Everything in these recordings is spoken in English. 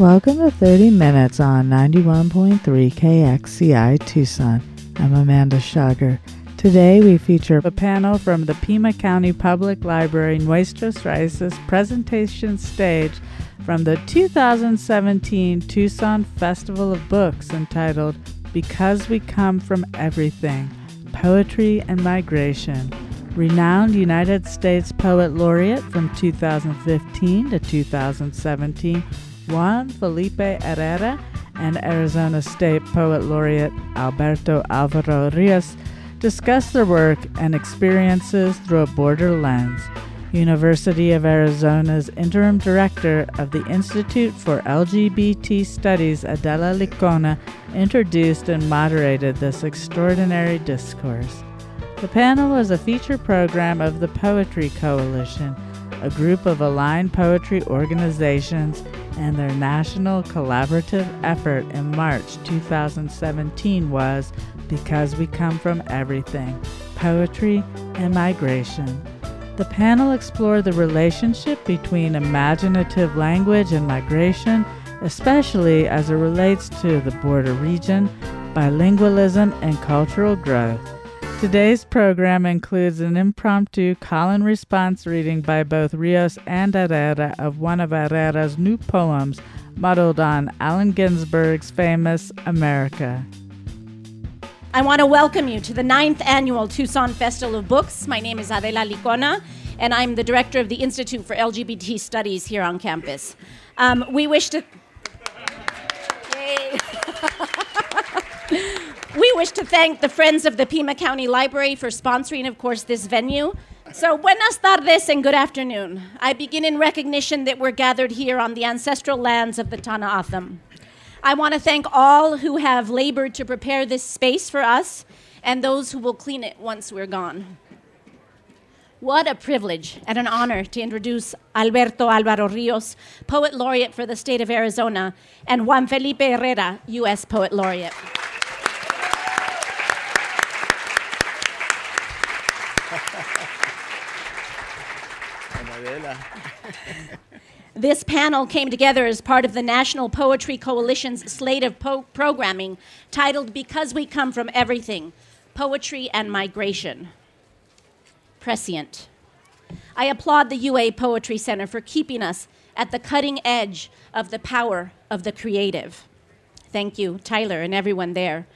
Welcome to 30 Minutes on 91.3 KXCI Tucson. I'm Amanda Schager. Today we feature a panel from the Pima County Public Library Nuestras Raices presentation stage from the 2017 Tucson Festival of Books entitled Because We Come From Everything, Poetry and Migration. Renowned United States Poet Laureate from 2015 to 2017, Juan Felipe Herrera, and Arizona State Poet Laureate Alberto Álvaro Ríos discuss their work and experiences through a border lens. University of Arizona's Interim Director of the Institute for LGBT Studies, Adela Licona, introduced and moderated this extraordinary discourse. The panel was a feature program of the Poetry Coalition, a group of aligned poetry organizations and their national collaborative effort in March 2017 was Because We Come From Everything, Poetry and Migration. The panel explored the relationship between imaginative language and migration, especially as it relates to the border region, bilingualism, and cultural growth. Today's program includes an impromptu call-and-response reading by both Ríos and Herrera of one of Herrera's new poems, modeled on Allen Ginsberg's famous America. I want to welcome you to the 9th Annual Tucson Festival of Books. My name is Adela Licona, and I'm the director of the Institute for LGBT Studies here on campus. We wish to thank the Friends of the Pima County Library for sponsoring, of course, this venue. So, buenas tardes and good afternoon. I begin in recognition that we're gathered here on the ancestral lands of the Tana'atham. I want to thank all who have labored to prepare this space for us and those who will clean it once we're gone. What a privilege and an honor to introduce Alberto Álvaro Ríos, Poet Laureate for the State of Arizona, and Juan Felipe Herrera, U.S. Poet Laureate. This panel came together as part of the National Poetry Coalition's slate of programming titled Because We Come From Everything, Poetry and Migration. Prescient. I applaud the UA Poetry Center for keeping us at the cutting edge of the power of the creative. Thank you, Tyler, and everyone there.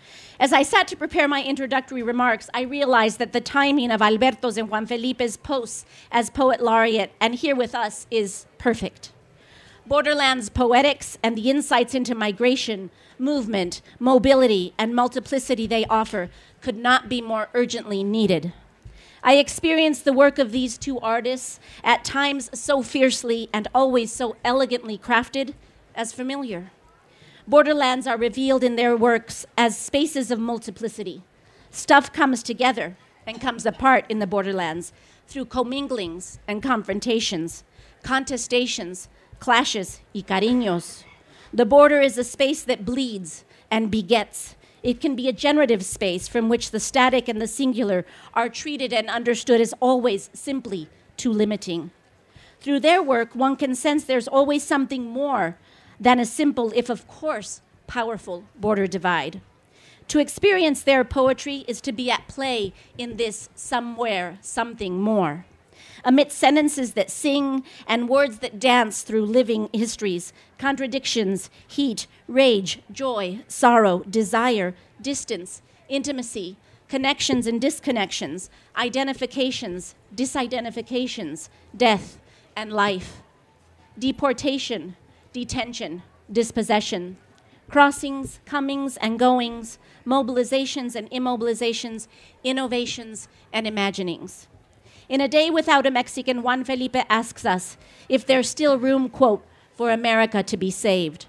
As I sat to prepare my introductory remarks, I realized that the timing of Alberto's and Juan Felipe's posts as Poet Laureate and here with us is perfect. Borderlands poetics and the insights into migration, movement, mobility, and multiplicity they offer could not be more urgently needed. I experienced the work of these two artists, at times so fiercely and always so elegantly crafted, as familiar. Borderlands are revealed in their works as spaces of multiplicity. Stuff comes together and comes apart in the borderlands through comminglings and confrontations, contestations, clashes y cariños. The border is a space that bleeds and begets. It can be a generative space from which the static and the singular are treated and understood as always simply too limiting. Through their work, one can sense there's always something more than a simple, if of course, powerful border divide. To experience their poetry is to be at play in this somewhere, something more. Amidst sentences that sing and words that dance through living histories, contradictions, heat, rage, joy, sorrow, desire, distance, intimacy, connections and disconnections, identifications, disidentifications, death and life, deportation, detention, dispossession, crossings, comings and goings, mobilizations and immobilizations, innovations and imaginings. In A Day Without a Mexican, Juan Felipe asks us if there's still room, quote, for America to be saved.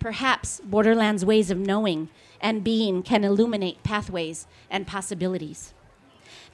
Perhaps borderlands' ways of knowing and being can illuminate pathways and possibilities.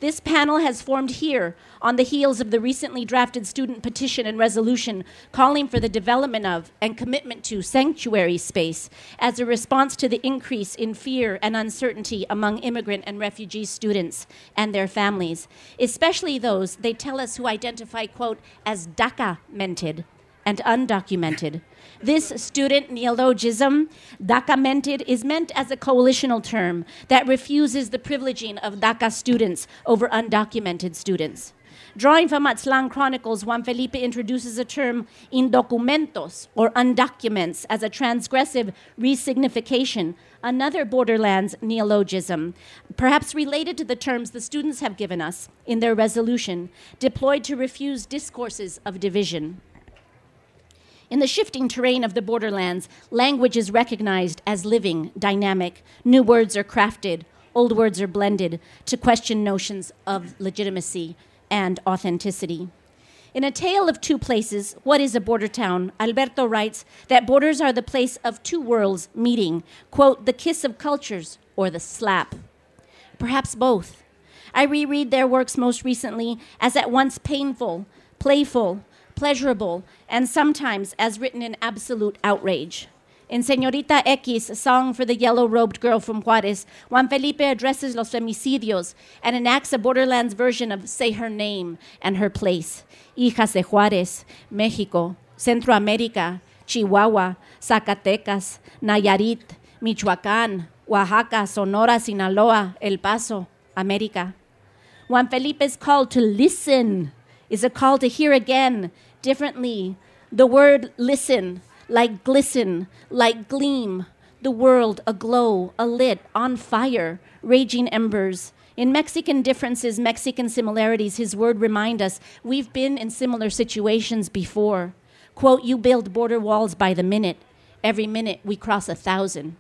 This panel has formed here on the heels of the recently drafted student petition and resolution calling for the development of and commitment to sanctuary space as a response to the increase in fear and uncertainty among immigrant and refugee students and their families, especially those, they tell us, who identify, quote, as DACA-mented, and undocumented. This student neologism, documented, is meant as a coalitional term that refuses the privileging of DACA students over undocumented students. Drawing from Atlan Chronicles, Juan Felipe introduces a term, indocumentos, or undocuments, as a transgressive resignification, another Borderlands neologism, perhaps related to the terms the students have given us in their resolution, deployed to refuse discourses of division. In the shifting terrain of the borderlands, language is recognized as living, dynamic. New words are crafted, old words are blended to question notions of legitimacy and authenticity. In A Tale of Two Places, What is a Border Town?, Alberto writes that borders are the place of two worlds meeting, quote, the kiss of cultures or the slap. Perhaps both. I reread their works most recently as at once painful, playful, pleasurable, and sometimes as written in absolute outrage. In Señorita X, a song for the yellow-robed girl from Juarez, Juan Felipe addresses los femicidios and enacts a Borderlands version of Say Her Name and Her Place. Hijas de Juarez, Mexico, Centroamérica, Chihuahua, Zacatecas, Nayarit, Michoacán, Oaxaca, Sonora, Sinaloa, El Paso, América. Juan Felipe's call to listen is a call to hear again, differently. The word listen, like glisten, like gleam, the world aglow, alit, on fire, raging embers. In Mexican differences, Mexican similarities, his word remind us we've been in similar situations before. Quote, you build border walls by the minute. Every minute we cross 1,000.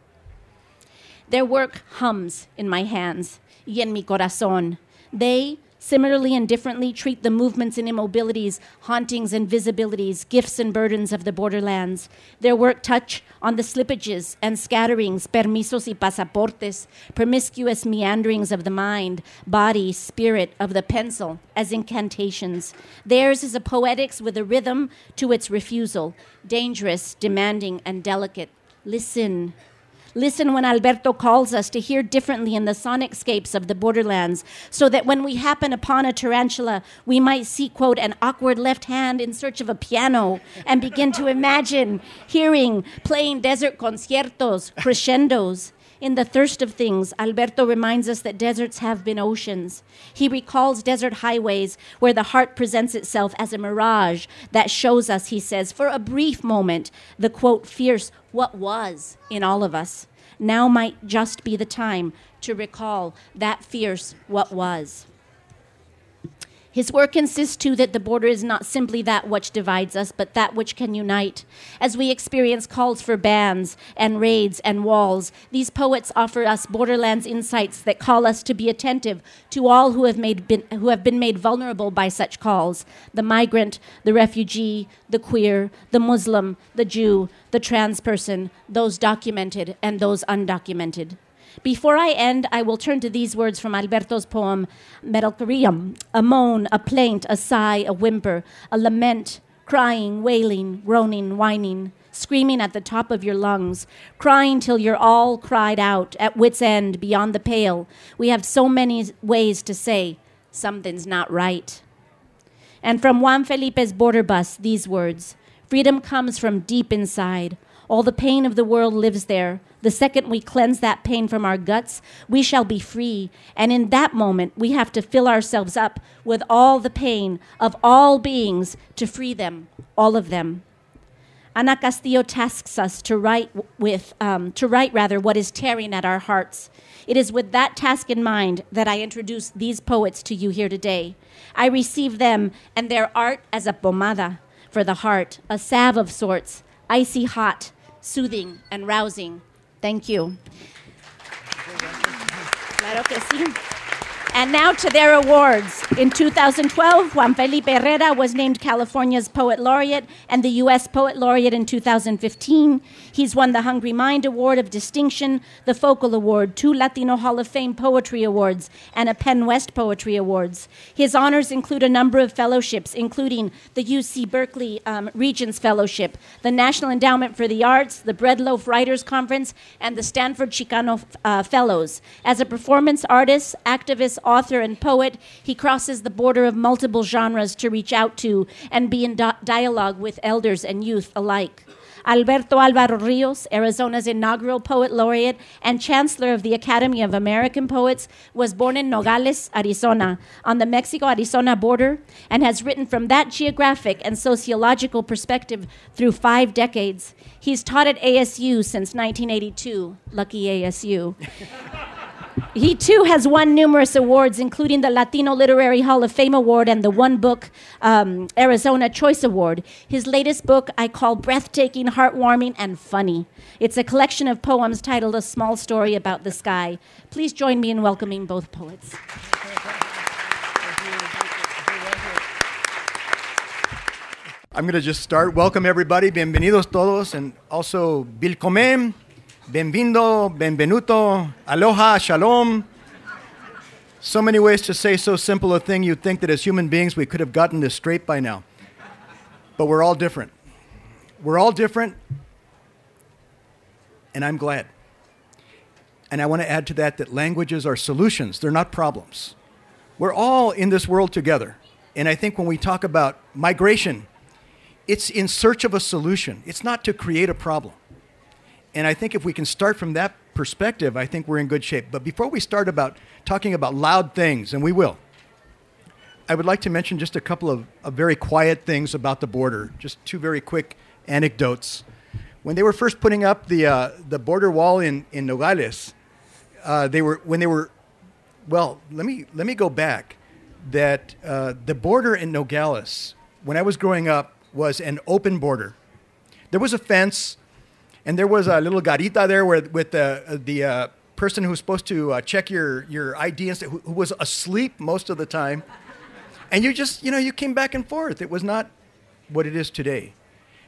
Their work hums in my hands, y en mi corazón. They similarly and differently treat the movements and immobilities, hauntings and visibilities, gifts and burdens of the borderlands. Their work touch on the slippages and scatterings, permisos y pasaportes, promiscuous meanderings of the mind, body, spirit, of the pencil, as incantations. Theirs is a poetics with a rhythm to its refusal, dangerous, demanding, and delicate. Listen. Listen when Alberto calls us to hear differently in the sonicscapes of the borderlands, so that when we happen upon a tarantula, we might see, quote, an awkward left hand in search of a piano and begin to imagine hearing, playing desert conciertos, crescendos. In The Thirst of Things, Alberto reminds us that deserts have been oceans. He recalls desert highways where the heart presents itself as a mirage that shows us, he says, for a brief moment, the, quote, fierce what was in all of us. Now might just be the time to recall that fierce what was. His work insists, too, that the border is not simply that which divides us, but that which can unite. As we experience calls for bans and raids and walls, these poets offer us borderlands insights that call us to be attentive to all who have been made vulnerable by such calls, the migrant, the refugee, the queer, the Muslim, the Jew, the trans person, those documented and those undocumented. Before I end, I will turn to these words from Alberto's poem, Mercurium, a moan, a plaint, a sigh, a whimper, a lament, crying, wailing, groaning, whining, screaming at the top of your lungs, crying till you're all cried out, at wit's end, beyond the pale. We have so many ways to say, something's not right. And from Juan Felipe's border bus, these words, freedom comes from deep inside. All the pain of the world lives there. The second we cleanse that pain from our guts, we shall be free. And in that moment, we have to fill ourselves up with all the pain of all beings to free them, all of them. Ana Castillo tasks us to write what is tearing at our hearts. It is with that task in mind that I introduce these poets to you here today. I receive them and their art as a pomada for the heart, a salve of sorts, icy hot, soothing, and rousing. Thank you. And now to their awards. In 2012, Juan Felipe Herrera was named California's Poet Laureate and the U.S. Poet Laureate in 2015. He's won the Hungry Mind Award of Distinction, the Focal Award, 2 Latino Hall of Fame Poetry Awards, and a Penn West Poetry Awards. His honors include a number of fellowships, including the UC Berkeley Regents Fellowship, the National Endowment for the Arts, the Breadloaf Writers Conference, and the Stanford Chicano Fellows. As a performance artist, activist, author and poet, he crosses the border of multiple genres to reach out to and be in dialogue with elders and youth alike. Alberto Álvaro Ríos, Arizona's inaugural Poet Laureate and Chancellor of the Academy of American Poets, was born in Nogales, Arizona, on the Mexico-Arizona border, and has written from that geographic and sociological perspective through 5 decades. He's taught at ASU since 1982. Lucky ASU. He, too, has won numerous awards, including the Latino Literary Hall of Fame Award and the one-book Arizona Choice Award. His latest book I call breathtaking, heartwarming, and funny. It's a collection of poems titled A Small Story About the Sky. Please join me in welcoming both poets. I'm going to just start. Welcome, everybody. Bienvenidos todos, and also Bilkomem. Bienvenido, benvenuto, aloha, shalom. So many ways to say so simple a thing, you'd think that as human beings we could have gotten this straight by now. But we're all different. We're all different, and I'm glad. And I want to add to that that languages are solutions, they're not problems. We're all in this world together. And I think when we talk about migration, it's in search of a solution. It's not to create a problem. And I think if we can start from that perspective, I think we're in good shape. But before we start about talking about loud things, and we will, I would like to mention just a couple of very quiet things about the border, just 2 very quick anecdotes. When they were first putting up the border wall in Nogales, let me go back, that the border in Nogales, when I was growing up, was an open border. There was a fence. And there was a little garita there with the person who was supposed to check your ID, and who was asleep most of the time. And you just, you came back and forth. It was not what it is today.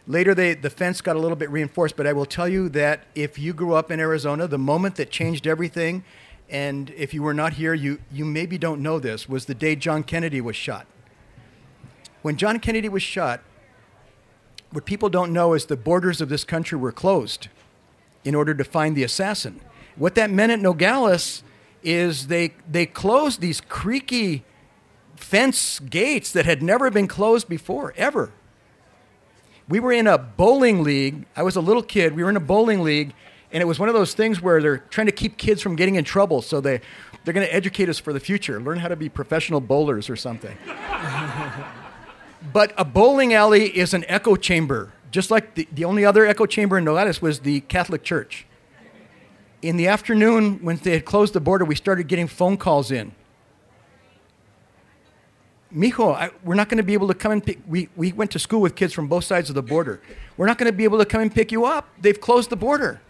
Later, the fence got a little bit reinforced. But I will tell you that if you grew up in Arizona, the moment that changed everything, and if you were not here, you maybe don't know this, was the day John Kennedy was shot. When John Kennedy was shot, what people don't know is the borders of this country were closed in order to find the assassin. What that meant at Nogales is they closed these creaky fence gates that had never been closed before, ever. We were in a bowling league. I was a little kid. We were in a bowling league, and it was one of those things where they're trying to keep kids from getting in trouble, so they're going to educate us for the future, learn how to be professional bowlers or something. But a bowling alley is an echo chamber, just like the only other echo chamber in Nogales was the Catholic Church. In the afternoon, when they had closed the border, we started getting phone calls in. Mijo, we're not going to be able to come and pick... We went to school with kids from both sides of the border. We're not going to be able to come and pick you up. They've closed the border.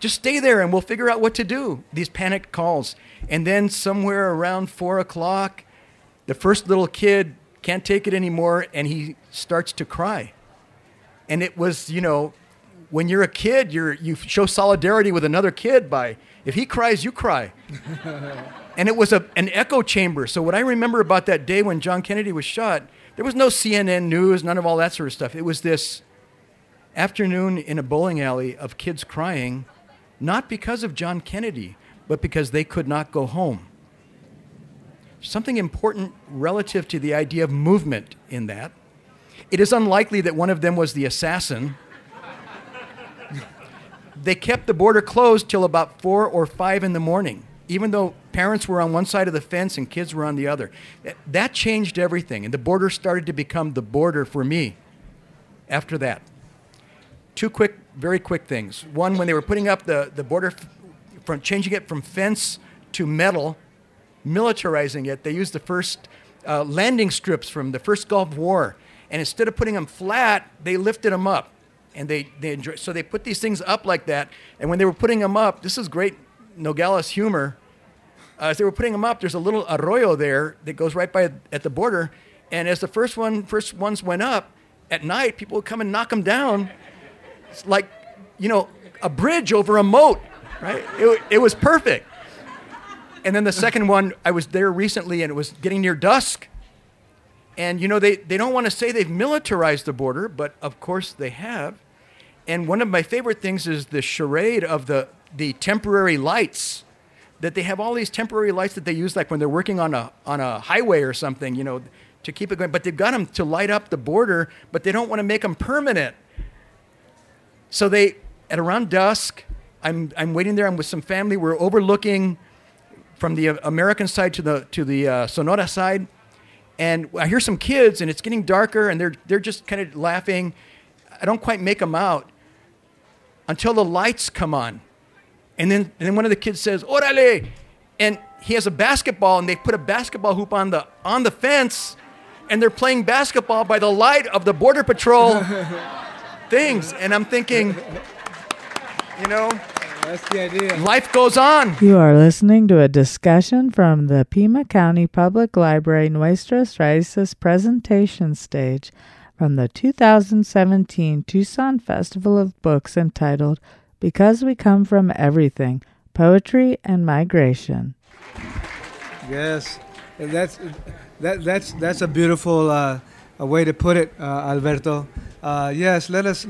Just stay there and we'll figure out what to do. These panicked calls. And then somewhere around 4 o'clock, the first little kid can't take it anymore, and he starts to cry. And it was, when you're a kid, you show solidarity with another kid by, if he cries, you cry. And it was an echo chamber. So what I remember about that day when John Kennedy was shot, there was no CNN news, none of all that sort of stuff. It was this afternoon in a bowling alley of kids crying, not because of John Kennedy, but because they could not go home. Something important relative to the idea of movement in that. It is unlikely that one of them was the assassin. They kept the border closed till about 4 or 5 in the morning, even though parents were on one side of the fence and kids were on the other. That changed everything, and the border started to become the border for me after that. 2 quick, very quick things. One, when they were putting up the border, from changing it from fence to metal, militarizing it, they used the first landing strips from the first Gulf War, and instead of putting them flat, they lifted them up, and so they put these things up like that. And when they were putting them up, this is great Nogales humor. As they were putting them up, there's a little arroyo there that goes right by at the border, and as the first ones went up at night, people would come and knock them down. It's like a bridge over a moat, right? It was perfect. And then the second one, I was there recently, and it was getting near dusk. And, they don't want to say they've militarized the border, but of course they have. And one of my favorite things is the charade of the temporary lights that they have all these temporary lights that they use, like when they're working on a highway or something, you know, to keep it going. But they've got them to light up the border, but they don't want to make them permanent. So they, at around dusk, I'm waiting there. I'm with some family. We're overlooking from the American side to the Sonora side, and I hear some kids, and it's getting darker, and they're just kind of laughing. I don't quite make them out until the lights come on, and then one of the kids says, "Orale!" and he has a basketball, and they put a basketball hoop on the fence, and they're playing basketball by the light of the Border Patrol things. And I'm thinking, you know, that's the idea. Life goes on. You are listening to a discussion from the Pima County Public Library Nuestras Raices presentation stage from the 2017 Tucson Festival of Books, entitled "Because We Come From Everything: Poetry and Migration." Yes, that's a beautiful a way to put it, Alberto. Yes, let us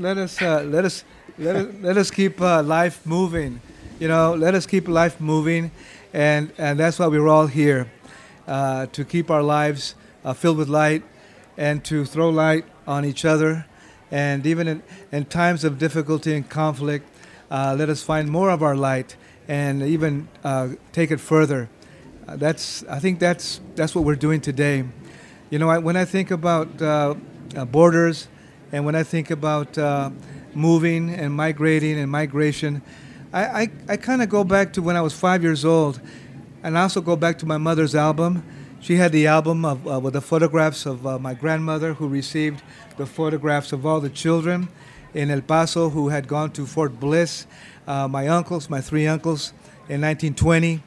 keep life moving. You know, let us keep life moving, and that's why we're all here, to keep our lives filled with light, and to throw light on each other, and even in times of difficulty and conflict, let us find more of our light and even take it further. I think that's what we're doing today. You know, when I think about borders, and when I think about moving and migrating and migration, I kind of go back to when I was 5 years old, and I also go back to my mother's album. She had the album with the photographs of my grandmother, who received the photographs of all the children in El Paso who had gone to Fort Bliss, my three uncles, in 1920.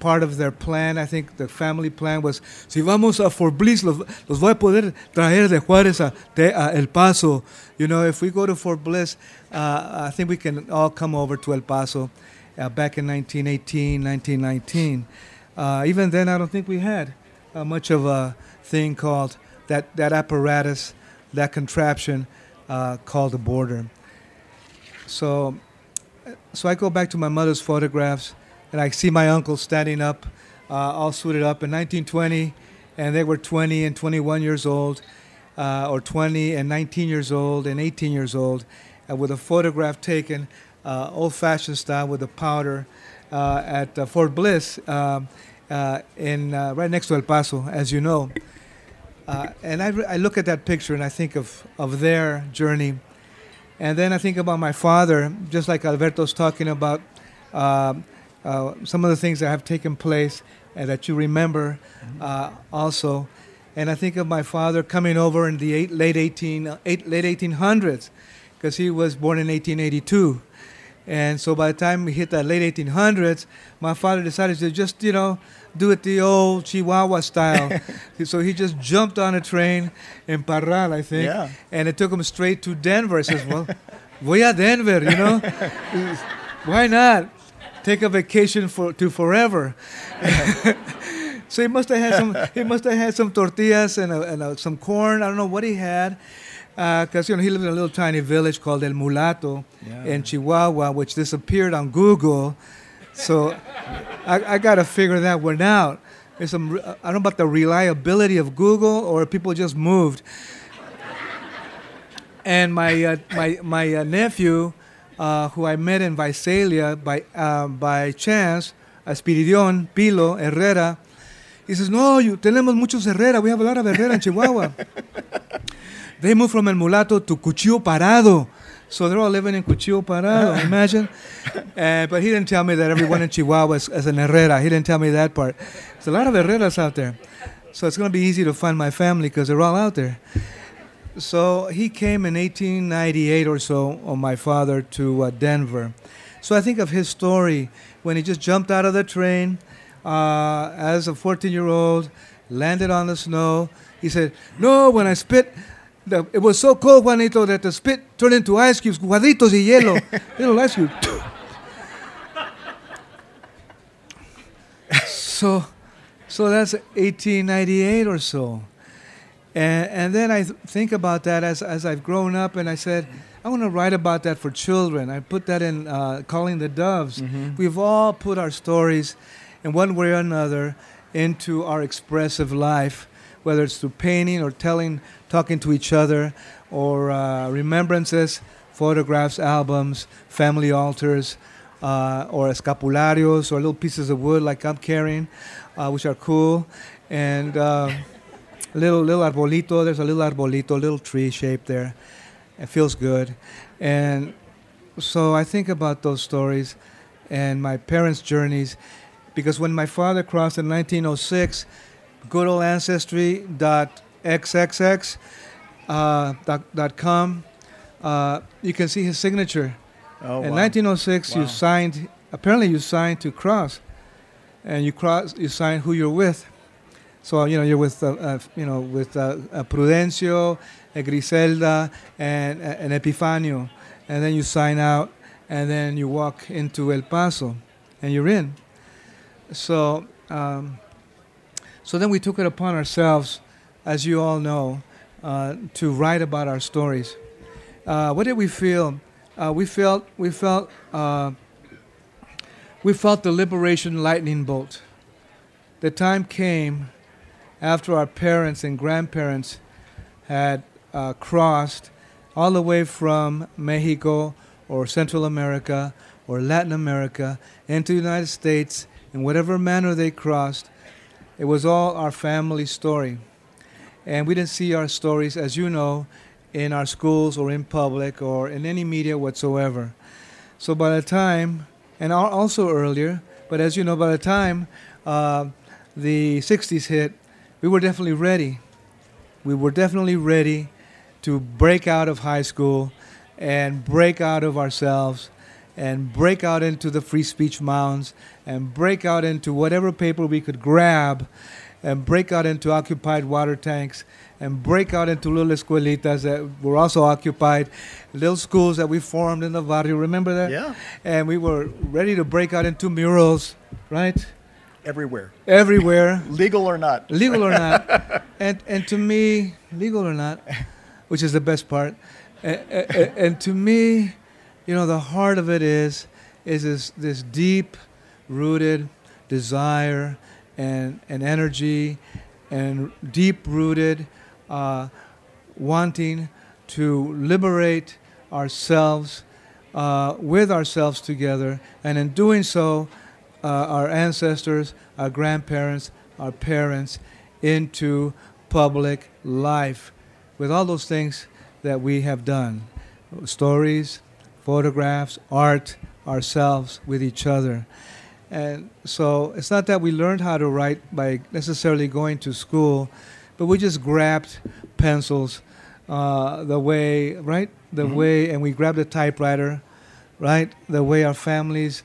Part of their plan, I think the family plan was, si vamos a Fort Bliss, los voy a poder traer de Juárez a El Paso. You know, if we go to Fort Bliss, I think we can all come over to El Paso back in 1918, 1919. Even then, I don't think we had much of a thing called that apparatus, that contraption called the border. So I go back to my mother's photographs, and I see my uncles standing up, all suited up in 1920, and they were 20 and 21 years old, or 20 and 19 years old and 18 years old, with a photograph taken old-fashioned style with the powder at Fort Bliss, right next to El Paso, as you know. And I look at that picture and I think of their journey. And then I think about my father, just like Alberto's talking about, some of the things that have taken place and that you remember also. And I think of my father coming over in the late 1800s, because he was born in 1882. And so by the time we hit the late 1800s, my father decided to just, you know, do it the old Chihuahua style. So he just jumped on a train in Parral, I think, yeah. And it took him straight to Denver. He says, well, voy a Denver, you know? Why not? Take a vacation to forever. So he must have had some tortillas and some corn. I don't know what he had, because you know, he lived in a little tiny village called El Mulato in Chihuahua, which disappeared on Google. So I got to figure that one out. There's I don't know about the reliability of Google, or people just moved. And my nephew, who I met in Visalia by chance, Espiridion Pilo Herrera. He says, no, tenemos muchos Herrera. We have a lot of Herrera in Chihuahua. They moved from El Mulato to Cuchillo Parado. So they're all living in Cuchillo Parado, imagine. But he didn't tell me that everyone in Chihuahua is an Herrera. He didn't tell me that part. There's a lot of Herreras out there. So it's going to be easy to find my family because they're all out there. So he came in 1898 or so, my father, to Denver. So I think of his story when he just jumped out of the train as a 14-year-old, landed on the snow. He said, no, when I spit, it was so cold, Juanito, that the spit turned into ice cubes, guaditos y hielo, little ice cubes. So that's 1898 or so. And then I think about that as I've grown up, and I said, I want to write about that for children. I put that in Calling the Doves. Mm-hmm. We've all put our stories in one way or another into our expressive life, whether it's through painting or telling, talking to each other, or remembrances, photographs, albums, family altars, or escapularios, or little pieces of wood like I'm carrying, which are cool. And little arbolito, there's a little arbolito, little tree shape there. It feels good. And so I think about those stories and my parents' journeys, because when my father crossed in 1906, good old ancestry.xxx.com, you can see his signature. Oh, in 1906, wow. You signed, apparently you signed to cross, and you signed who you're with. So, you know, you're with, Prudencio, Griselda, and Epifanio. And then you sign out, and then you walk into El Paso, and you're in. So so then we took it upon ourselves, as you all know, to write about our stories. What did we feel? We felt the liberation lightning bolt. The time came after our parents and grandparents had crossed all the way from Mexico or Central America or Latin America into the United States. In whatever manner they crossed, it was all our family story. And we didn't see our stories, as you know, in our schools or in public or in any media whatsoever. So by the time, and also earlier, but as you know, by the time the 60s hit, we were definitely ready. We were definitely ready to break out of high school and break out of ourselves and break out into the free speech mounds, and break out into whatever paper we could grab, and break out into occupied water tanks, and break out into little escuelitas that were also occupied, little schools that we formed in the barrio. Remember that? Yeah. And we were ready to break out into murals, right? Everywhere. Legal or not. And to me, legal or not, which is the best part, and to me, you know, the heart of it is this deep-rooted desire and energy and deep-rooted wanting to liberate ourselves with ourselves together. And in doing so, our ancestors, our grandparents, our parents, into public life with all those things that we have done, stories, photographs, art, ourselves, with each other. And so it's not that we learned how to write by necessarily going to school, but we just grabbed pencils the way, and we grabbed a typewriter, right? The way our families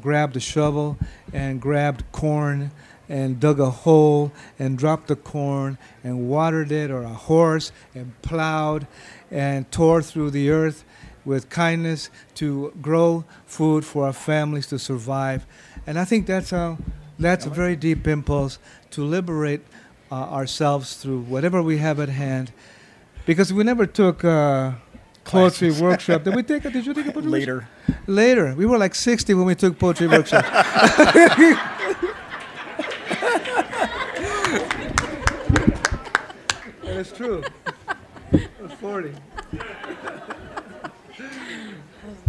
grabbed a shovel and grabbed corn and dug a hole and dropped the corn and watered it, or a horse, and plowed and tore through the earth with kindness to grow food for our families to survive. And I think that's a very deep impulse to liberate ourselves through whatever we have at hand. Because we never took poetry workshop. Did you take a poetry workshop? Later. We were like 60 when we took poetry workshop. And it's true. I'm 40.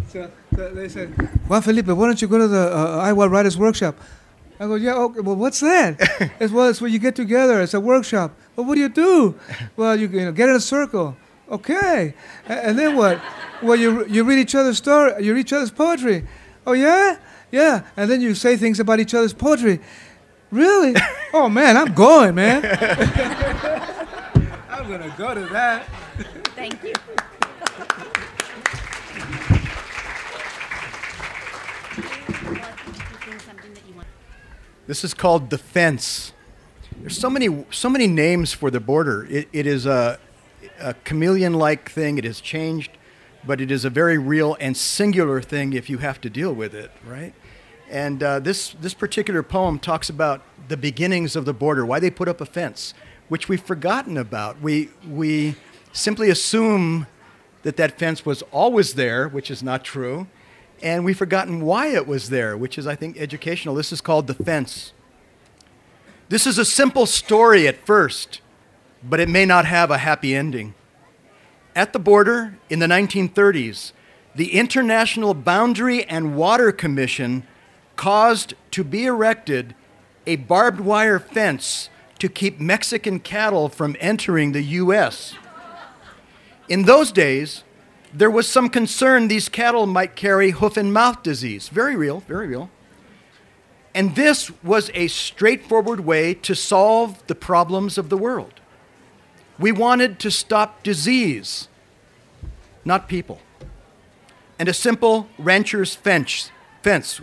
So they said, Juan Felipe, why don't you go to the Iowa Writers Workshop? I go, yeah, okay, well, what's that? It's where you get together. It's a workshop. Well, what do you do? Well, you get in a circle. Okay. And then what? Well, you read each other's story. You read each other's poetry. Oh, yeah? Yeah. And then you say things about each other's poetry. Really? Oh, man, I'm going, man. I'm going to go to that. Thank you. This is called Defense. There's so many names for the border. It is a chameleon-like thing. It has changed, but it is a very real and singular thing if you have to deal with it, right? And this particular poem talks about the beginnings of the border, why they put up a fence, which we've forgotten about. We simply assume that fence was always there, which is not true, and we've forgotten why it was there, which is, I think, educational. This is called The Fence. This is a simple story at first, but it may not have a happy ending. At the border in the 1930s, the International Boundary and Water Commission caused to be erected a barbed wire fence to keep Mexican cattle from entering the U.S. In those days, there was some concern these cattle might carry hoof and mouth disease. Very real, very real. And this was a straightforward way to solve the problems of the world. We wanted to stop disease, not people. And a simple rancher's fence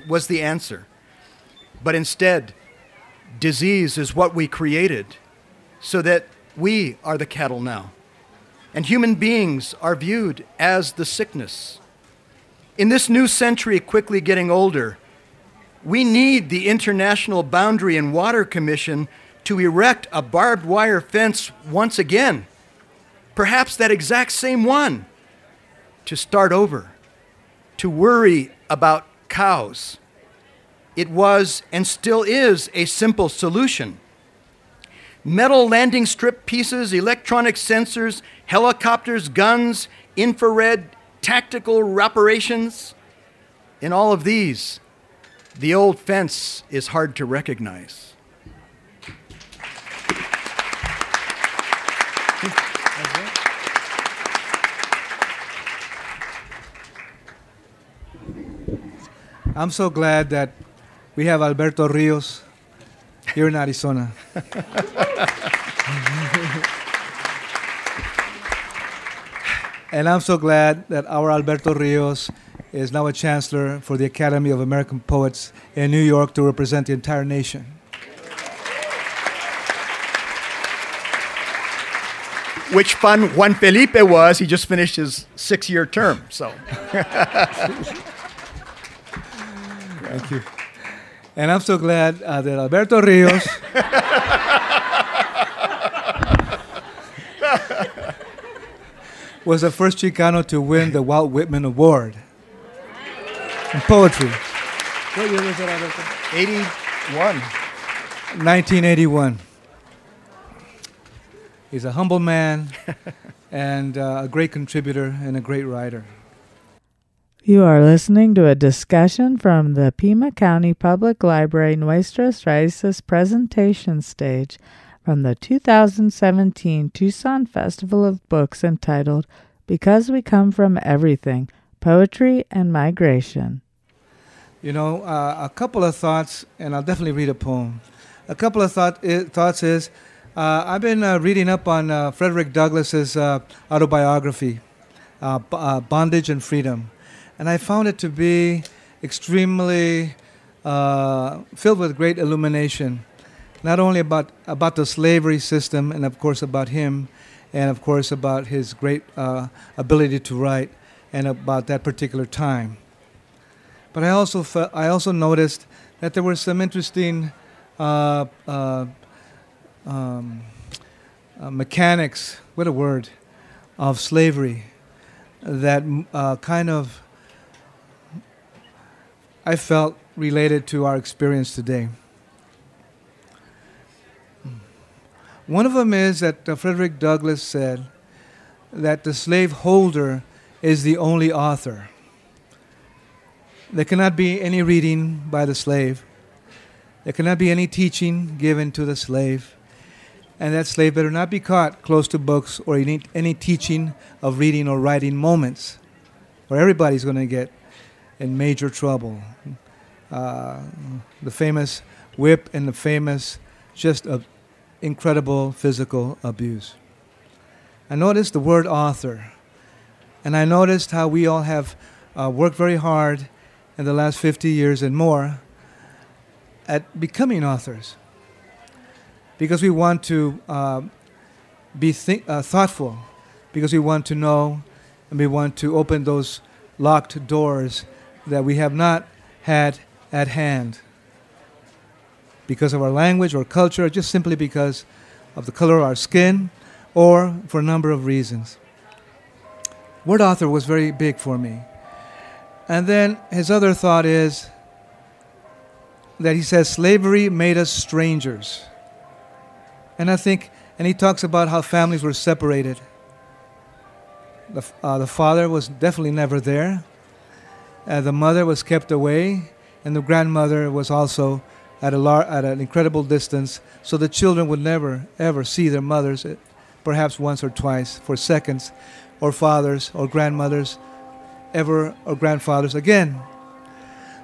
was the answer. But instead, disease is what we created, so that we are the cattle now. And human beings are viewed as the sickness. In this new century quickly getting older, we need the International Boundary and Water Commission to erect a barbed wire fence once again, perhaps that exact same one, to start over, to worry about cows. It was and still is a simple solution. Metal landing strip pieces, electronic sensors, helicopters, guns, infrared, tactical operations. In all of these, the old fence is hard to recognize. I'm so glad that we have Alberto Rios here in Arizona. And I'm so glad that our Alberto Rios is now a chancellor for the Academy of American Poets in New York to represent the entire nation. Which fun Juan Felipe was. He just finished his 6-year term, so. Thank you. And I'm so glad that Alberto Rios was the first Chicano to win the Walt Whitman Award in poetry. What year was that, Alberto? 81. 1981. He's a humble man and a great contributor and a great writer. You are listening to a discussion from the Pima County Public Library Nuestras Raices presentation stage from the 2017 Tucson Festival of Books entitled Because We Come From Everything, Poetry and Migration. You know, a couple of thoughts, and I'll definitely read a poem. A couple of thoughts is, I've been reading up on Frederick Douglass's autobiography, Bondage and Freedom. And I found it to be extremely filled with great illumination, not only about the slavery system and, of course, about him, and, of course, about his great ability to write and about that particular time. But I also noticed that there were some interesting mechanics, what a word, of slavery that kind of I felt related to our experience today. One of them is that Frederick Douglass said that the slaveholder is the only author. There cannot be any reading by the slave. There cannot be any teaching given to the slave. And that slave better not be caught close to books or any teaching of reading or writing moments, or everybody's going to get in major trouble. The famous whip and the famous just incredible physical abuse. I noticed the word author, and I noticed how we all have worked very hard in the last 50 years and more at becoming authors, because we want to be thoughtful, because we want to know, and we want to open those locked doors that we have not had at hand because of our language or culture, or just simply because of the color of our skin, or for a number of reasons. word author was very big for me. And then his other thought is that he says, slavery made us strangers. And I think, and he talks about how families were separated. The father was definitely never there. The mother was kept away, and the grandmother was also at an incredible distance, so the children would never, ever see their mothers, perhaps once or twice for seconds, or fathers, or grandmothers, ever, or grandfathers again.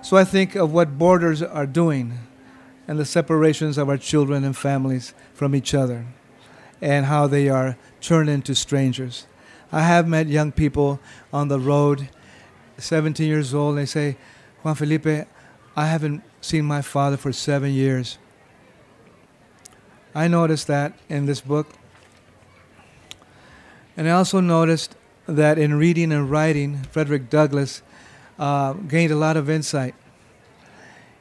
So I think of what borders are doing and the separations of our children and families from each other and how they are turned into strangers. I have met young people on the road, 17 years old, and they say, Juan Felipe, I haven't seen my father for 7 years. I noticed that in this book. And I also noticed that in reading and writing, Frederick Douglass gained a lot of insight.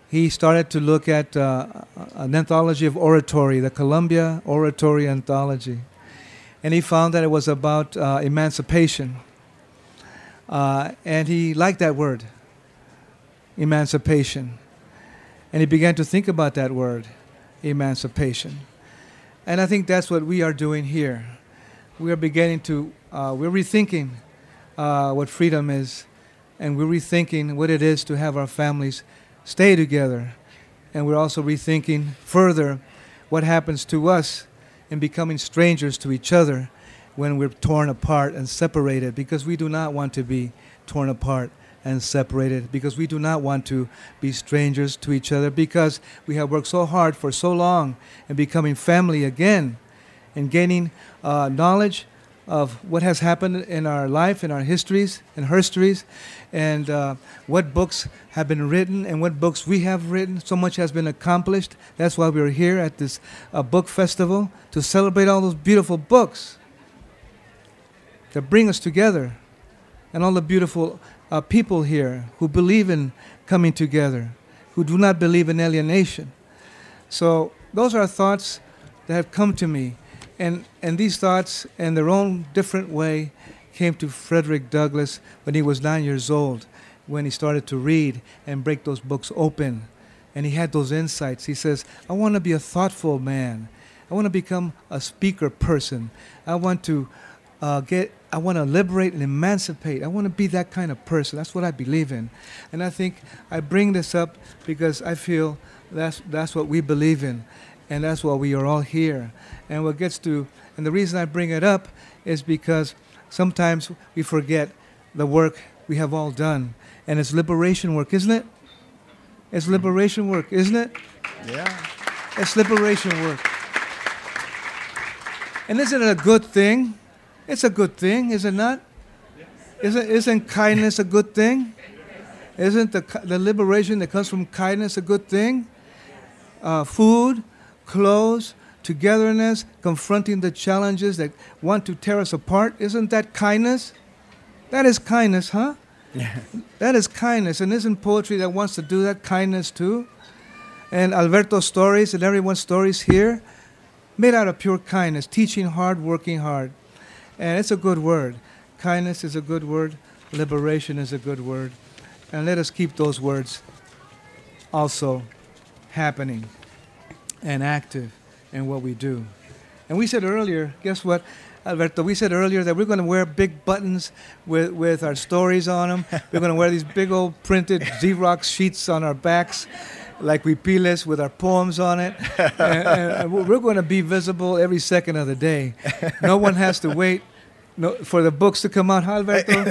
He started to look at an anthology of oratory, the Columbia Oratory Anthology. And he found that it was about emancipation. And he liked that word, emancipation. And he began to think about that word, emancipation. And I think that's what we are doing here. We are beginning to, we're rethinking what freedom is, and we're rethinking what it is to have our families stay together. And we're also rethinking further what happens to us in becoming strangers to each other when we're torn apart and separated, because we do not want to be torn apart and separated, because we do not want to be strangers to each other, because we have worked so hard for so long in becoming family again and gaining knowledge of what has happened in our life, in our histories, in herstories, and what books have been written and what books we have written. So much has been accomplished. That's why we're here at this book festival, to celebrate all those beautiful books that bring us together, and all the beautiful people here who believe in coming together, who do not believe in alienation. So those are thoughts that have come to me. And these thoughts, in their own different way, came to Frederick Douglass when he was 9 years old, when he started to read and break those books open. And he had those insights. He says, I want to be a thoughtful man. I want to become a speaker person. I want to I want to liberate and emancipate. I want to be that kind of person. That's what I believe in. And I think I bring this up because I feel that's what we believe in. And that's why we are all here. And what gets to, and the reason I bring it up is because sometimes we forget the work we have all done. And it's liberation work, isn't it? It's liberation work, isn't it? Yeah. It's liberation work. And isn't it a good thing? It's a good thing, is it not? Yes. Isn't kindness a good thing? Yes. Isn't the liberation that comes from kindness a good thing? Food, clothes, togetherness, confronting the challenges that want to tear us apart. Isn't that kindness? That is kindness, huh? Yeah. That is kindness. And isn't poetry that wants to do that kindness too? And Alberto's stories and everyone's stories here, made out of pure kindness, teaching hard, working hard. And it's a good word. Kindness is a good word. Liberation is a good word. And let us keep those words also happening and active in what we do. And we said earlier, guess what, Alberto, we said earlier that we're going to wear big buttons with our stories on them. We're going to wear these big old printed Xerox sheets on our backs, like we piles with our poems on it. And we're going to be visible every second of the day. No one has to wait for the books to come out, huh, Alberto?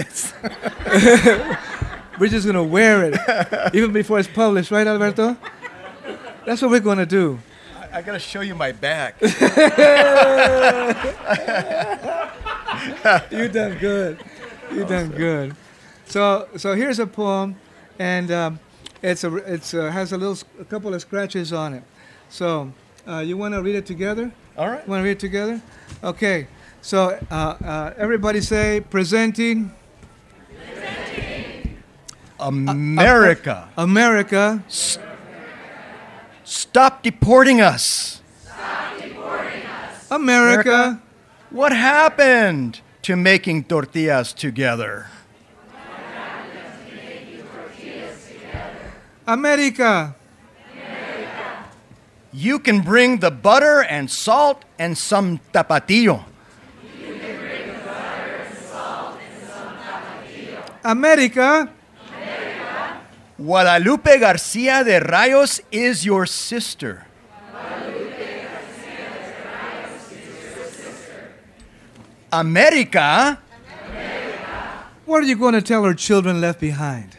We're just going to wear it, even before it's published, right, Alberto? That's what we're going to do. I got to show you my back. You done good. You done good. So here's a poem, and it has a couple of scratches on it. So you want to read it together? All right. Want to read it together? Okay. So everybody say presenting. America. America. Stop deporting us. Stop deporting us. America. What happened to making tortillas together. America. America. You can bring the butter and salt and some tapatio. America. America. Guadalupe Garcia de Rayos is your sister. America. America. What are you going to tell our children left behind?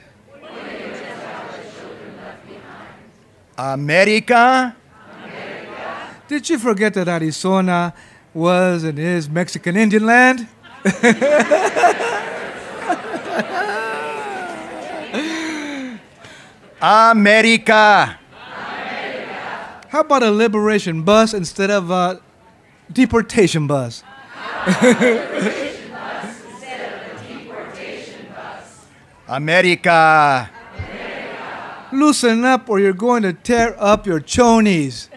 America. America. Did you forget that Arizona was and is Mexican Indian land? America. America. How about a liberation bus instead of a deportation bus? America. Loosen up or you're going to tear up your chonies.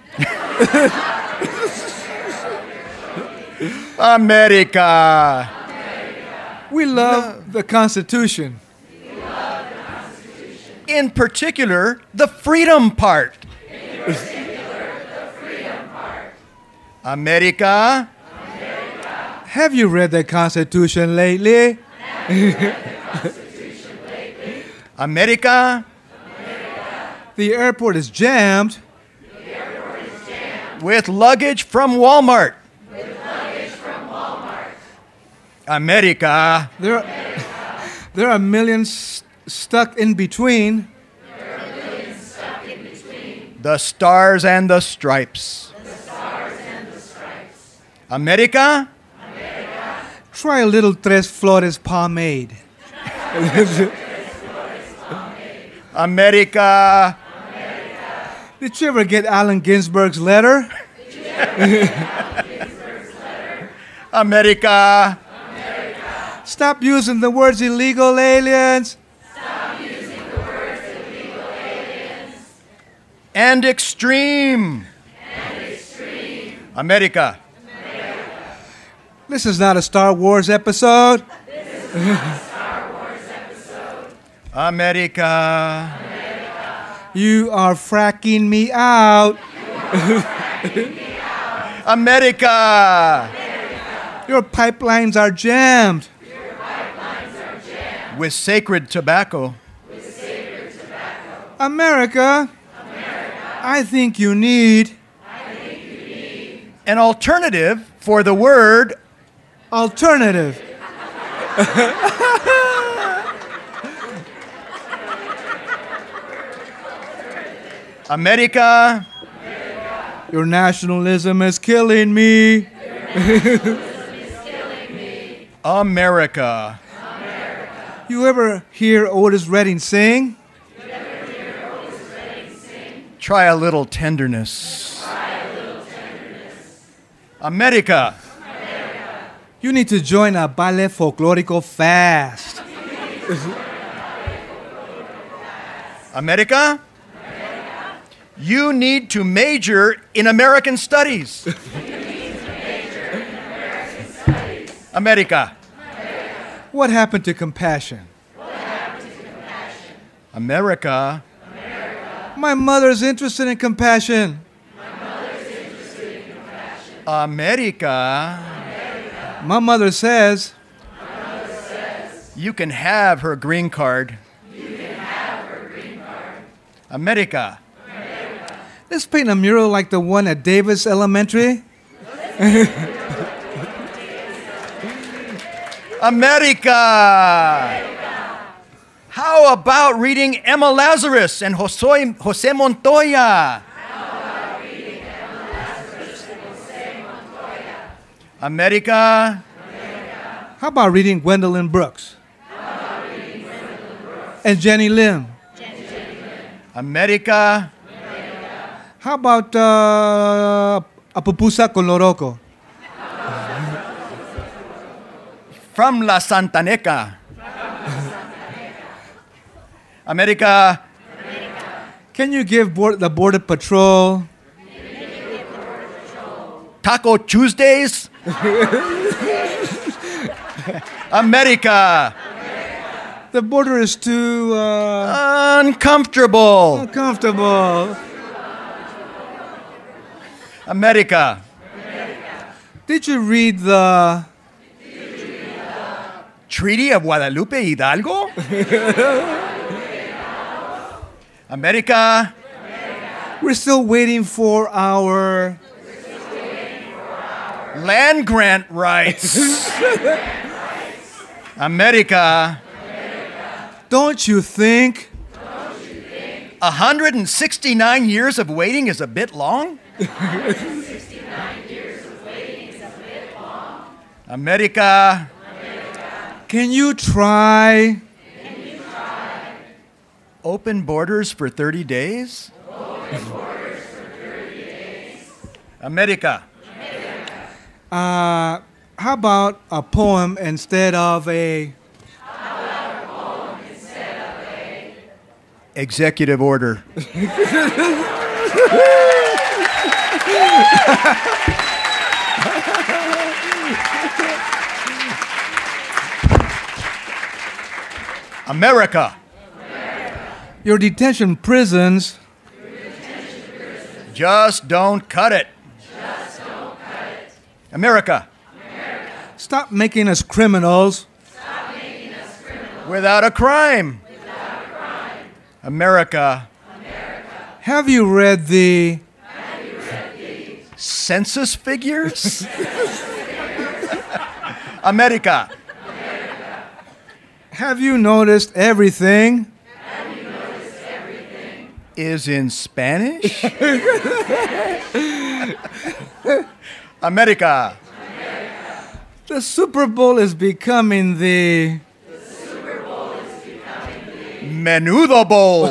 America. America. We love the Constitution. In particular, the freedom part. America. America. Have you read the Constitution lately? America. The airport is jammed with luggage from Walmart. America. There are millions stuck in between the stars and the stripes. America. America. Try a little Tres Flores pomade. America. America. Did you ever get Allen Ginsberg's letter? America. America. Stop using the words illegal aliens. Stop using the words illegal aliens. And extreme. And extreme. America. America. This is not a Star Wars episode. This is not America. America. You are fracking me out. Fracking me out. America. America. Your pipelines are jammed. Your pipelines are jammed. With sacred tobacco. With sacred tobacco. America. America. I think you need an alternative for the word alternative. America. America. Your nationalism is killing me. America. America. You ever hear Otis Redding sing? Try a little tenderness. America. America. You need to join a baile folklorico fast. America. You need to major in American Studies. America. America. What happened to compassion? America. America. My mother's interested in compassion. America. America. My mother says you can have her green card. America. Let's paint a mural like the one at Davis Elementary. America! How about reading Emma Lazarus and Jose Montoya? America! America. How about reading Gwendolyn Brooks? And Jenny Lim? America! How about a pupusa con loroco? From La Santaneca. America. America. Can you give the Border Patrol Taco Tuesdays? America. America. The border is too... uncomfortable. Uncomfortable. America. America. Did you read the... Treaty of Guadalupe Hidalgo? America. America. We're still waiting for our... land grant rights. America. America. Don't you think 169 years of waiting is a bit long? America. America. Can you try open borders for 30 days? America. How about a poem instead of a... executive order. America. Your detention prisons... just don't cut it. America. America. Stop making us criminals. Stop making us criminals. Without a crime. Without a crime. America. America. Have you read the census figures? America. America. Have you noticed everything? Is in Spanish? America. America. The Super Bowl is becoming the Menudo Bowl.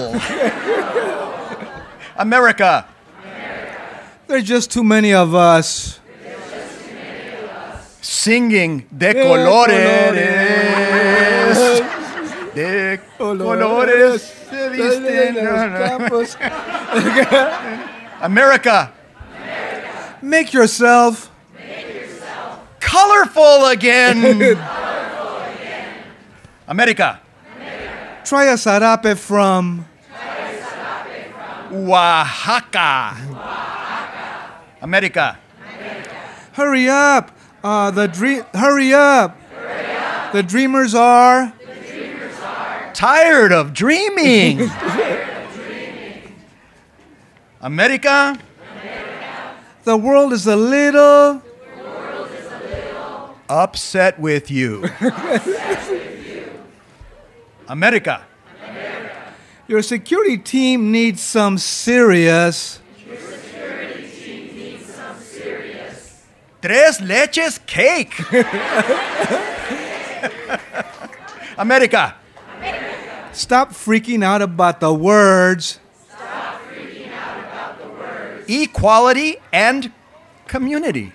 America. America. There's just too many of us singing de colores se visten los campos. America. Make yourself colorful again. America. America. Try a sarape from Oaxaca. America. America. Hurry up. The dreamers are tired of dreaming. America. The world is a little upset with you. America. America. Your security team needs some serious tres leches cake. America. America. Stop freaking out about the words. Equality and community.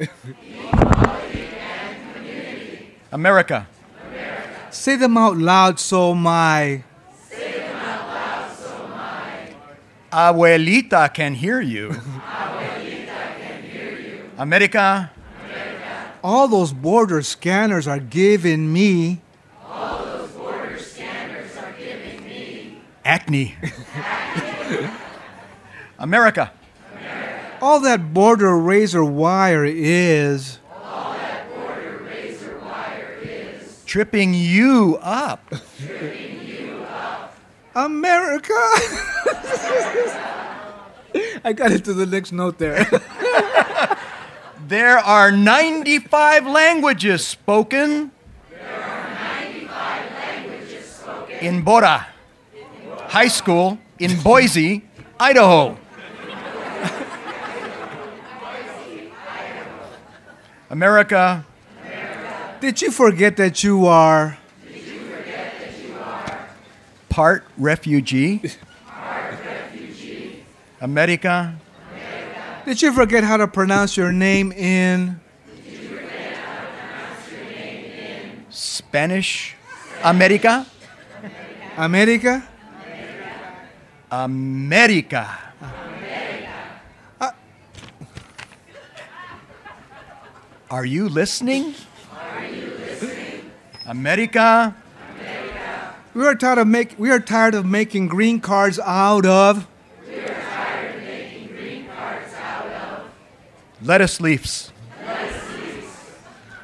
America. America. Say them out loud so my abuelita can hear you. America. America. All those border scanners are giving me acne. America. All that border razor wire is tripping you up. America. I got it to the next note there. There are 95 languages spoken in Bora High School in Boise, Idaho. America. America. Did you forget that you are part refugee? America. America. Did you forget how to pronounce your name in Spanish? America. America. America. America. Are you listening? America. America. We are tired of making green cards out of. We are tired of making green cards out of. Lettuce leaves. Lettuce leaves.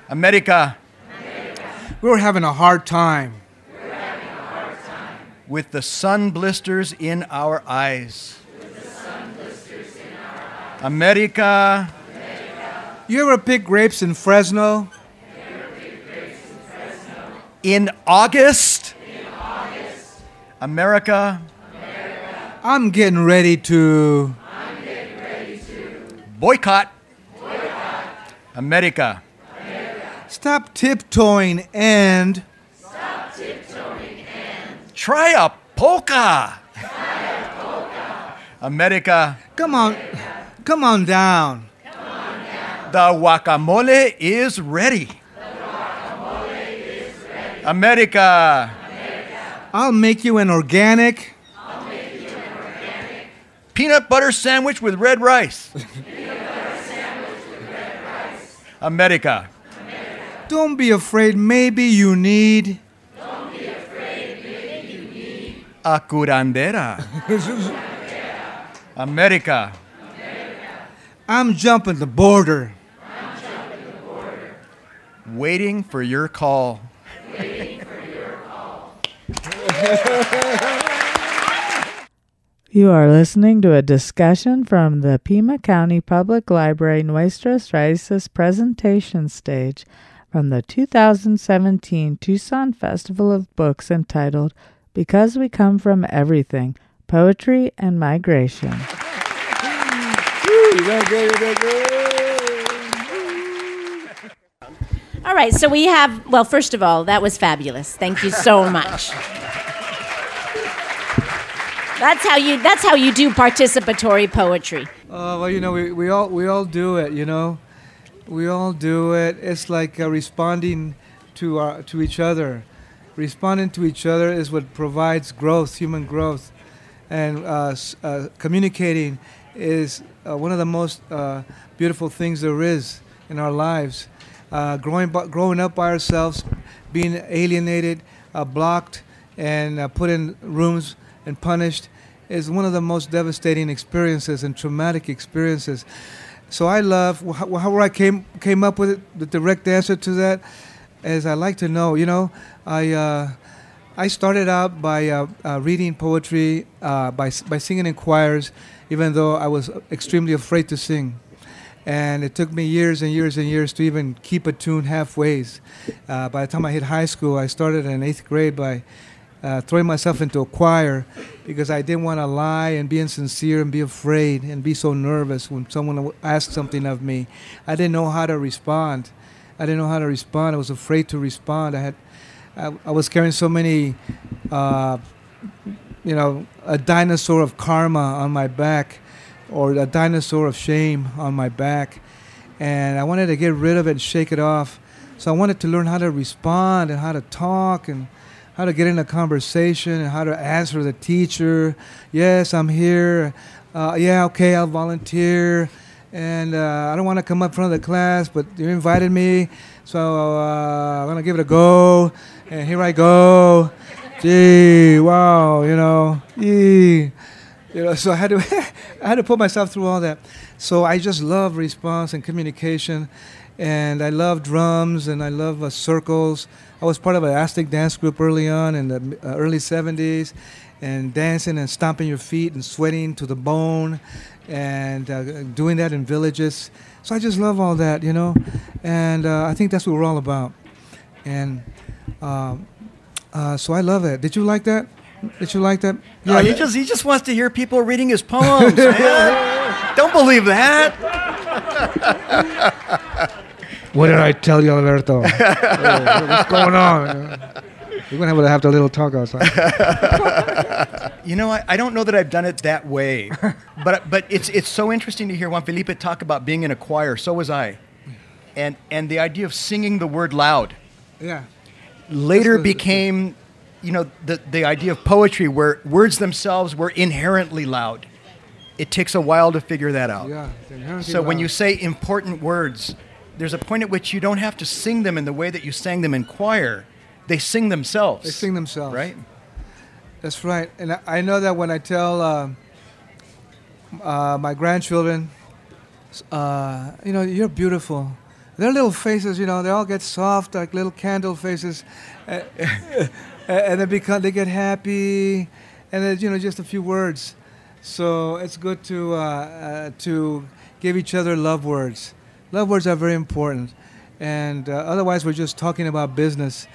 America. America. We're having a hard time. With the sun blisters in our eyes. America. America. You ever pick grapes in Fresno? In August. America. I'm getting ready to. Boycott. America. Stop tiptoeing and. Try a polka. America. Come on down. The guacamole is ready. America. I'll make you an organic peanut butter sandwich with red rice. America. Don't be afraid, maybe you need a curandera. America. I'm jumping the border. Waiting for your call. You are listening to a discussion from the Pima County Public Library Nuestras Raices presentation stage from the 2017 Tucson Festival of Books entitled Because We Come From Everything, Poetry and Migration. All right, so we have, well, first of all, that was fabulous. Thank you so much. That's how you do participatory poetry. Well, we all do it, We all do it. It's like responding to each other. Responding to each other is what provides growth, human growth, and communicating is one of the most beautiful things there is in our lives. Growing up by ourselves, being alienated, blocked, and put in rooms and punished is one of the most devastating experiences and traumatic experiences. So I love how I came up with it. The direct answer to that is I like to know. I started out by reading poetry, by singing in choirs, even though I was extremely afraid to sing. And it took me years and years and years to even keep a tune halfways. By the time I hit high school, I started in 8th grade by throwing myself into a choir because I didn't want to lie and be insincere and be afraid and be so nervous when someone asked something of me. I didn't know how to respond. I was afraid to respond. I was carrying so many, a dinosaur of karma on my back or a dinosaur of shame on my back. And I wanted to get rid of it and shake it off. So I wanted to learn how to respond and how to talk and how to get in a conversation and how to answer the teacher. Yes, I'm here. Yeah, okay, I'll volunteer. And I don't want to come up front of the class, but you invited me, so I'm going to give it a go. And here I go. Gee, wow, Yee. So I had to put myself through all that. So I just love response and communication, and I love drums, and I love circles. I was part of an Aztec dance group early on in the early 70s, and dancing and stomping your feet and sweating to the bone, and doing that in villages. So I just love all that, and I think that's what we're all about. And so I love it. Did you like that? Yeah. No, he just wants to hear people reading his poems, man. Don't believe that. What did I tell you, Alberto? What's going on? We're going to have a little talk outside. I don't know that I've done it that way. But it's so interesting to hear Juan Felipe talk about being in a choir. So was I. And the idea of singing the word loud. Yeah. Later became, the idea of poetry where words themselves were inherently loud. It takes a while to figure that out. Yeah, inherently loud. When you say important words, there's a point at which you don't have to sing them in the way that you sang them in choir. They sing themselves. They sing themselves. Right? That's right. And I know that when I tell my grandchildren, you know, you're beautiful. Their little faces, you know, they all get soft like little candle faces. And they get happy. And then, you know, just a few words. So it's good to give each other love words. Love words are very important. And otherwise, we're just talking about business.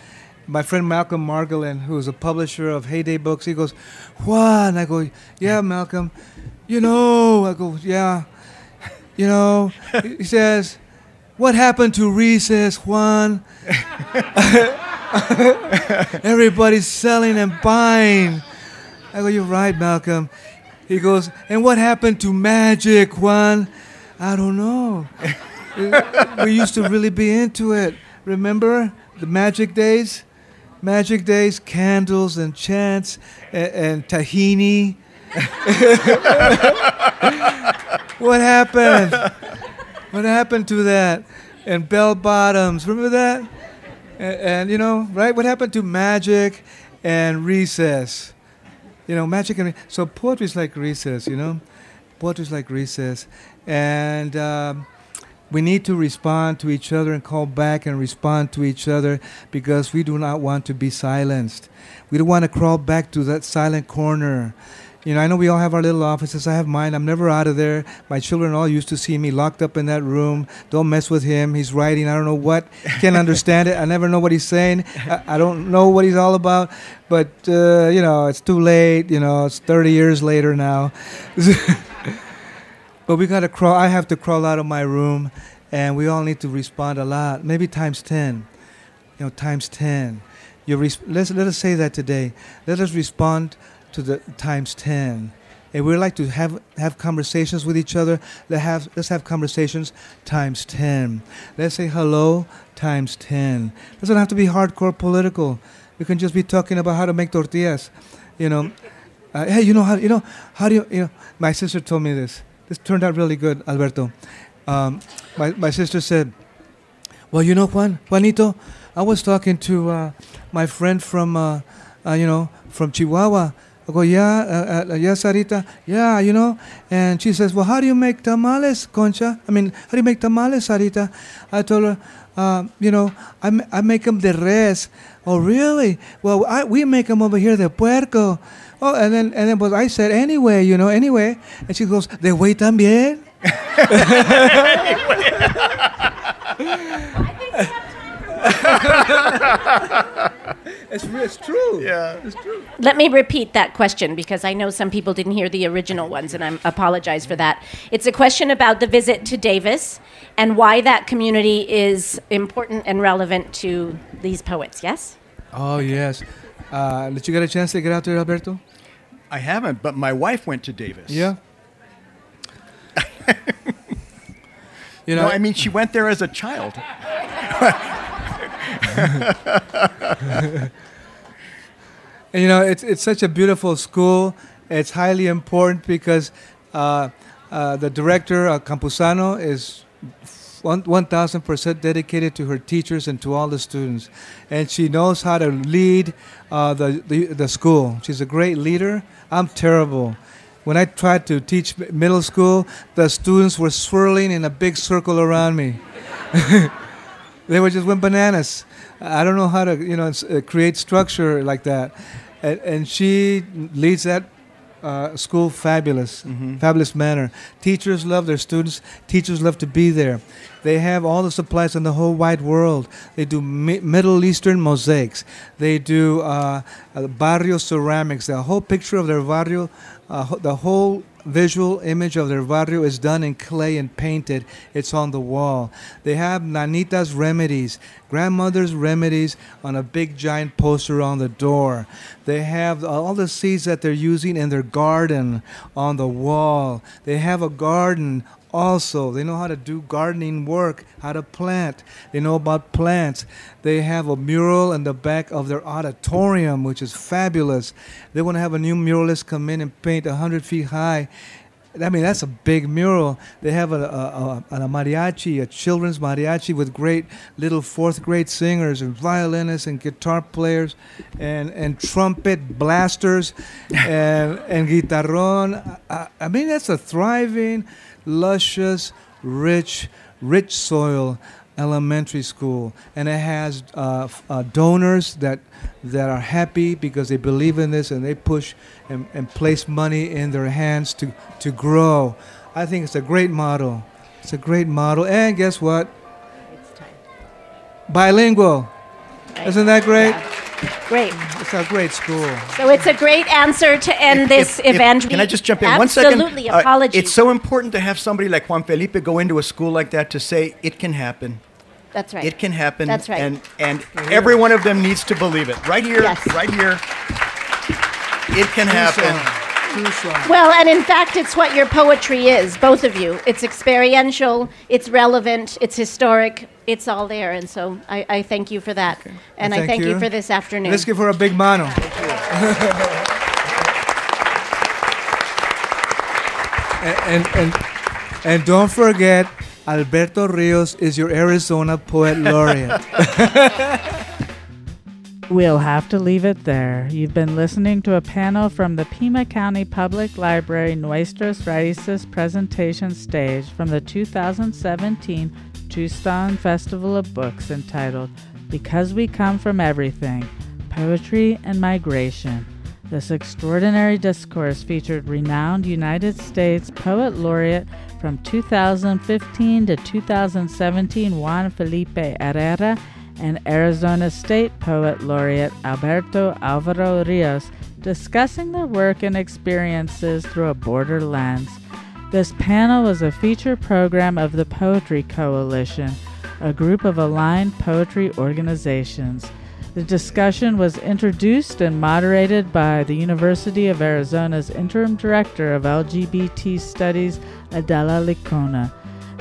My friend Malcolm Margolin, who's a publisher of Heyday Books, he goes, "Juan," I go, "Yeah, Malcolm, you know," I go, "Yeah, you know," he says, "What happened to Reese's, Juan? Everybody's selling and buying." I go, "You're right, Malcolm." He goes, "And what happened to magic, Juan?" "I don't know." We used to really be into it. Remember the magic days? Magic days, candles and chants and tahini. What happened? What happened to that? And bell bottoms. Remember that? And you know, right? What happened to magic and recess? You know, magic and so poetry's like recess. You know, poetry's like recess, and we need to respond to each other and call back and respond to each other because we do not want to be silenced. We don't want to crawl back to that silent corner. You know, I know we all have our little offices. I have mine. I'm never out of there. My children all used to see me locked up in that room. Don't mess with him. He's writing. I don't know what. Can't understand it. I never know what he's saying. I don't know what he's all about. But, you know, it's too late. You know, it's 30 years later now. But we got to crawl. I have to crawl out of my room. And we all need to respond a lot. Maybe times 10. You know, times 10. Let us say that today. Let us respond to the times 10. And we like to have conversations with each other. Let's have conversations times 10. Let's say hello times 10. It doesn't have to be hardcore political. We can just be talking about how to make tortillas. You know, hey, you know, my sister told me this. This turned out really good, Alberto. My sister said, "Well, you know, Juanito, I was talking to my friend from Chihuahua." I go, yeah, Sarita, yeah, you know. And she says, "Well, how do you make tamales, Concha? I mean, how do you make tamales, Sarita?" I told her, "You know, I make them de res." "Oh, really? Well, we make them over here de puerco." Oh, and then but I said, "Anyway, you know, anyway." And she goes, "De güey también." I think we have time. It's true. Yeah, it's true. Let me repeat that question because I know some people didn't hear the original ones, and I apologize for that. It's a question about the visit to Davis and why that community is important and relevant to these poets. Yes? Oh, yes. Did you get a chance to get out there, Alberto? I haven't, but my wife went to Davis. Yeah. You know, no, I mean, she went there as a child. And, you know, it's such a beautiful school. It's highly important because the director, Campuzano, is 1,000% dedicated to her teachers and to all the students. And she knows how to lead the school. She's a great leader. I'm terrible. When I tried to teach middle school, the students were swirling in a big circle around me. They went bananas. I don't know how to, you know, create structure like that. And she leads that school fabulous manner. Teachers love their students. Teachers love to be there. They have all the supplies in the whole wide world. They do Middle Eastern mosaics. They do barrio ceramics. The whole picture of their barrio, the whole visual image of their barrio is done in clay and painted. It's on the wall. They have Nanita's remedies, grandmother's remedies, on a big giant poster on the door. They have all the seeds that they're using in their garden on the wall. They have a garden also. They know how to do gardening work, how to plant. They know about plants. They have a mural in the back of their auditorium, which is fabulous. They want to have a new muralist come in and paint 100 feet high I mean, that's a big mural. They have a mariachi, a children's mariachi with great little fourth grade singers and violinists and guitar players and trumpet blasters and guitarrón. I mean, that's a thriving, luscious, rich soil elementary school, and it has donors that are happy because they believe in this and they push and place money in their hands to grow. I think it's a great model. It's a great model. And guess what? It's time. Bilingual. Right. Isn't that great? Yeah. Great. It's a great school. So it's a great answer to end this event. Can I just jump in? Absolutely. 1 second? Absolutely. Apologies. It's so important to have somebody like Juan Felipe go into a school like that to say, it can happen. That's right. It can happen. That's right. And every one of them needs to believe it. Right here. Yes. Right here. It can happen. Well, and in fact, it's what your poetry is, both of you. It's experiential, it's relevant, it's historic, it's all there. And so I thank you for that. Okay. And well, I thank you for this afternoon. Let's give her a big mano. and don't forget, Alberto Ríos is your Arizona Poet Laureate. We'll have to leave it there. You've been listening to a panel from the Pima County Public Library Nuestras Raices presentation stage from the 2017 Tucson Festival of Books entitled Because We Come From Everything, Poetry and Migration. This extraordinary discourse featured renowned United States Poet Laureate from 2015 to 2017 Juan Felipe Herrera and Arizona State Poet Laureate Alberto Álvaro Ríos discussing their work and experiences through a border lens. This panel was a feature program of the Poetry Coalition, a group of aligned poetry organizations. The discussion was introduced and moderated by the University of Arizona's Interim Director of LGBT Studies, Adela Licona.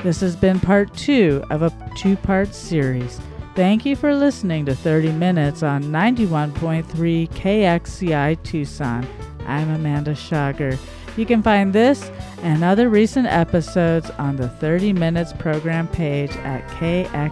This has been part 2 of a 2-part series. Thank you for listening to 30 Minutes on 91.3 KXCI Tucson. I'm Amanda Schager. You can find this and other recent episodes on the 30 Minutes program page at kxci.org.